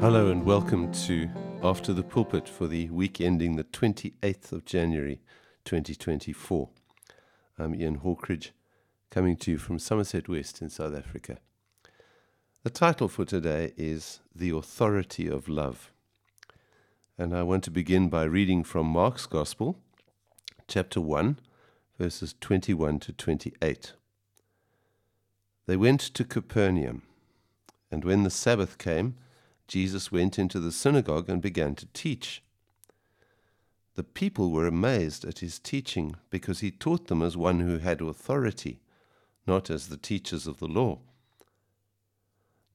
Hello and welcome to After the Pulpit for the week ending the 28th of January 2024. I'm Ian Hawkridge, coming to you from Somerset West in South Africa. The title for today is The Authority of Love. And I want to begin by reading from Mark's Gospel, chapter 1, verses 21 to 28. They went to Capernaum, and when the Sabbath came, Jesus went into the synagogue and began to teach. The people were amazed at his teaching, because he taught them as one who had authority, not as the teachers of the law.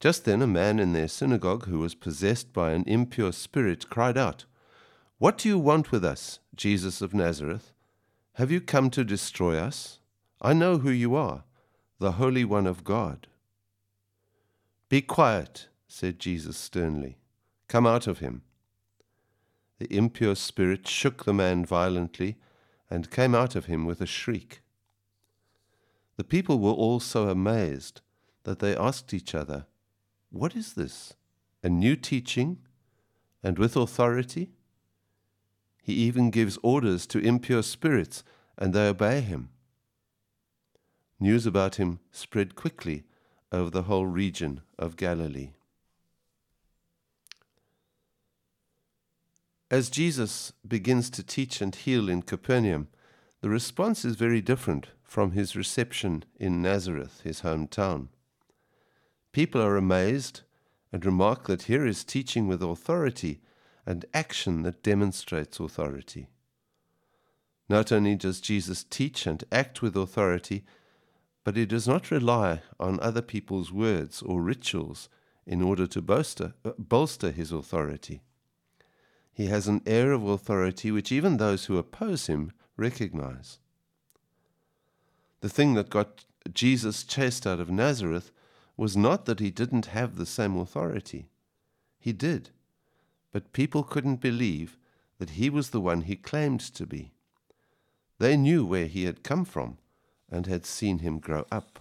Just then a man in their synagogue who was possessed by an impure spirit cried out, "What do you want with us, Jesus of Nazareth? Have you come to destroy us? I know who you are, the Holy One of God." "Be quiet," said Jesus sternly. "Come out of him." The impure spirit shook the man violently and came out of him with a shriek. The people were all so amazed that they asked each other, "What is this? A new teaching, and with authority? He even gives orders to impure spirits, and they obey him." News about him spread quickly over the whole region of Galilee. As Jesus begins to teach and heal in Capernaum, the response is very different from his reception in Nazareth, his hometown. People are amazed and remark that here is teaching with authority and action that demonstrates authority. Not only does Jesus teach and act with authority, but he does not rely on other people's words or rituals in order to bolster his authority. He has an air of authority which even those who oppose him recognize. The thing that got Jesus chased out of Nazareth was not that he didn't have the same authority. He did, but people couldn't believe that he was the one he claimed to be. They knew where he had come from and had seen him grow up.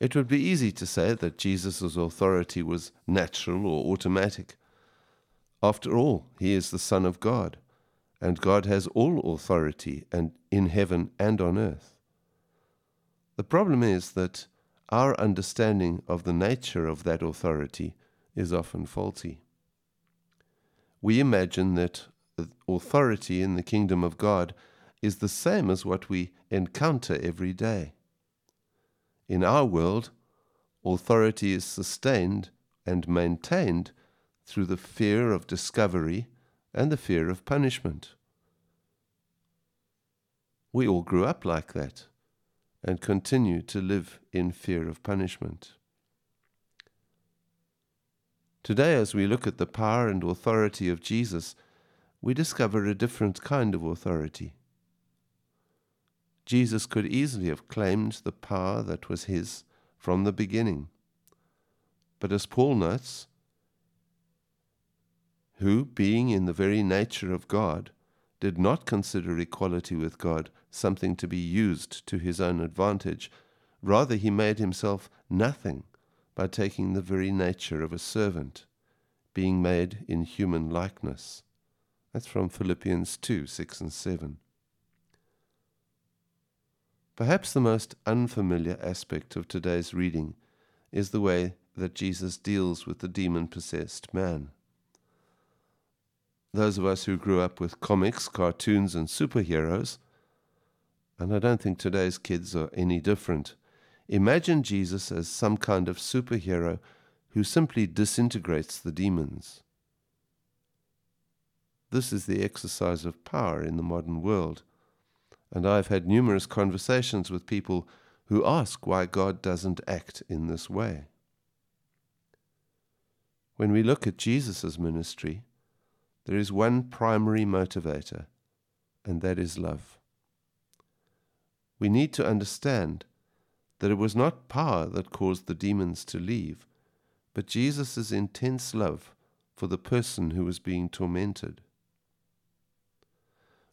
It would be easy to say that Jesus' authority was natural or automatic. After all, he is the Son of God, and God has all authority and in heaven and on earth. The problem is that our understanding of the nature of that authority is often faulty. We imagine that authority in the kingdom of God is the same as what we encounter every day. In our world, authority is sustained and maintained through the fear of discovery and the fear of punishment. We all grew up like that and continue to live in fear of punishment. Today, as we look at the power and authority of Jesus, we discover a different kind of authority. Jesus could easily have claimed the power that was his from the beginning. But as Paul notes, who, being in the very nature of God, did not consider equality with God something to be used to his own advantage. Rather, he made himself nothing by taking the very nature of a servant, being made in human likeness. That's from Philippians 2, 6 and 7. Perhaps the most unfamiliar aspect of today's reading is the way that Jesus deals with the demon-possessed man. Those of us who grew up with comics, cartoons, and superheroes, and I don't think today's kids are any different, imagine Jesus as some kind of superhero who simply disintegrates the demons. This is the exercise of power in the modern world, and I've had numerous conversations with people who ask why God doesn't act in this way. When we look at Jesus' ministry, there is one primary motivator, and that is love. We need to understand that it was not power that caused the demons to leave, but Jesus' intense love for the person who was being tormented.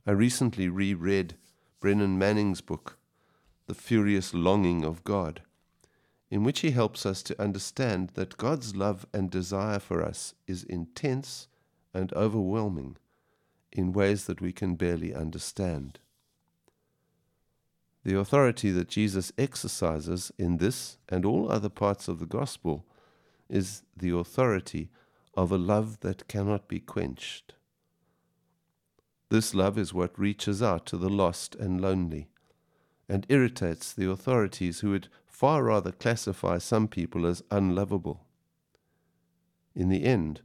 I recently reread Brennan Manning's book, The Furious Longing of God, in which he helps us to understand that God's love and desire for us is intense and overwhelming in ways that we can barely understand. The authority that Jesus exercises in this and all other parts of the gospel is the authority of a love that cannot be quenched. This love is what reaches out to the lost and lonely, and irritates the authorities who would far rather classify some people as unlovable. In the end,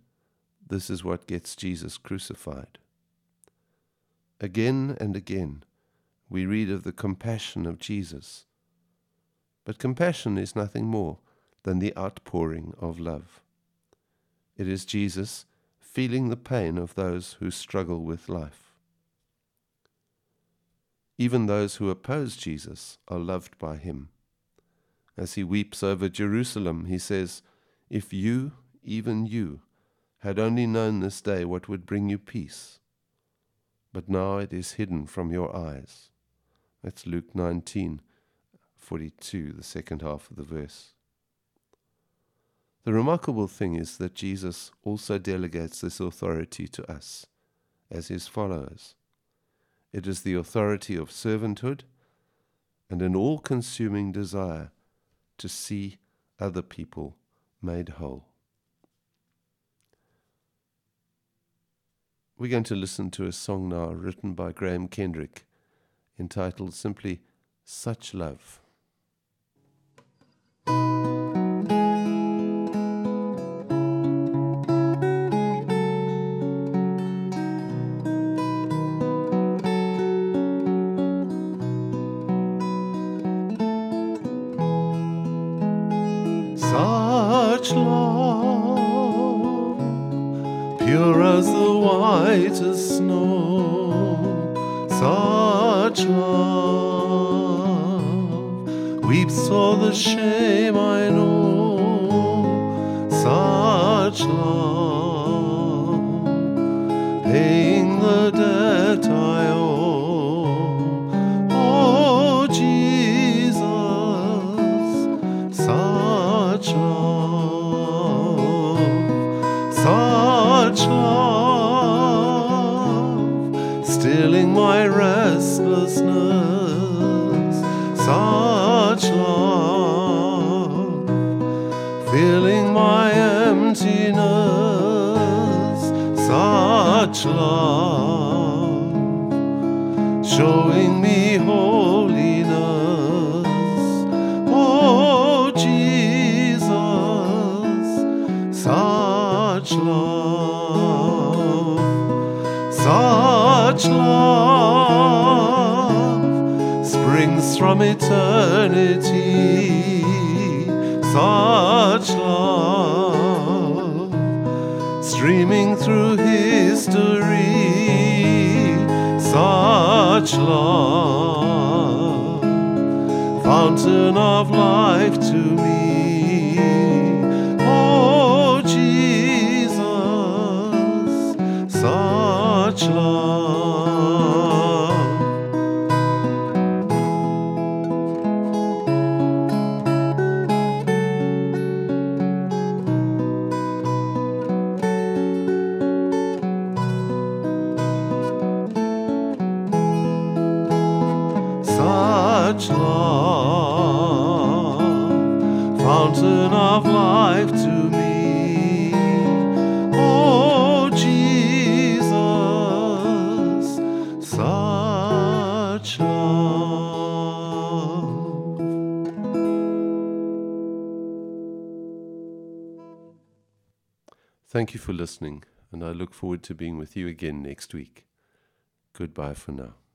this is what gets Jesus crucified. Again and again, we read of the compassion of Jesus. But compassion is nothing more than the outpouring of love. It is Jesus feeling the pain of those who struggle with life. Even those who oppose Jesus are loved by him. As he weeps over Jerusalem, he says, "If you, even you, had only known this day what would bring you peace, but now it is hidden from your eyes." That's Luke 19:42, the second half of the verse. The remarkable thing is that Jesus also delegates this authority to us as his followers. It is the authority of servanthood and an all-consuming desire to see other people made whole. We're going to listen to a song now written by Graham Kendrick entitled simply, "Such Love." Such love, pure as the white as snow. Such love weeps for the shame I know. Such love paying the debt I owe. Oh Jesus, such love. Such love, stealing my restlessness. Such love, filling my emptiness. Such love, showing me holiness. Oh, Jesus, such love. Such love springs from eternity. Such love streaming through history. Such love, fountain of life to me. Oh Jesus, such love. Such love, fountain of life to me. Oh, Jesus, such love. Thank you for listening, and I look forward to being with you again next week. Goodbye for now.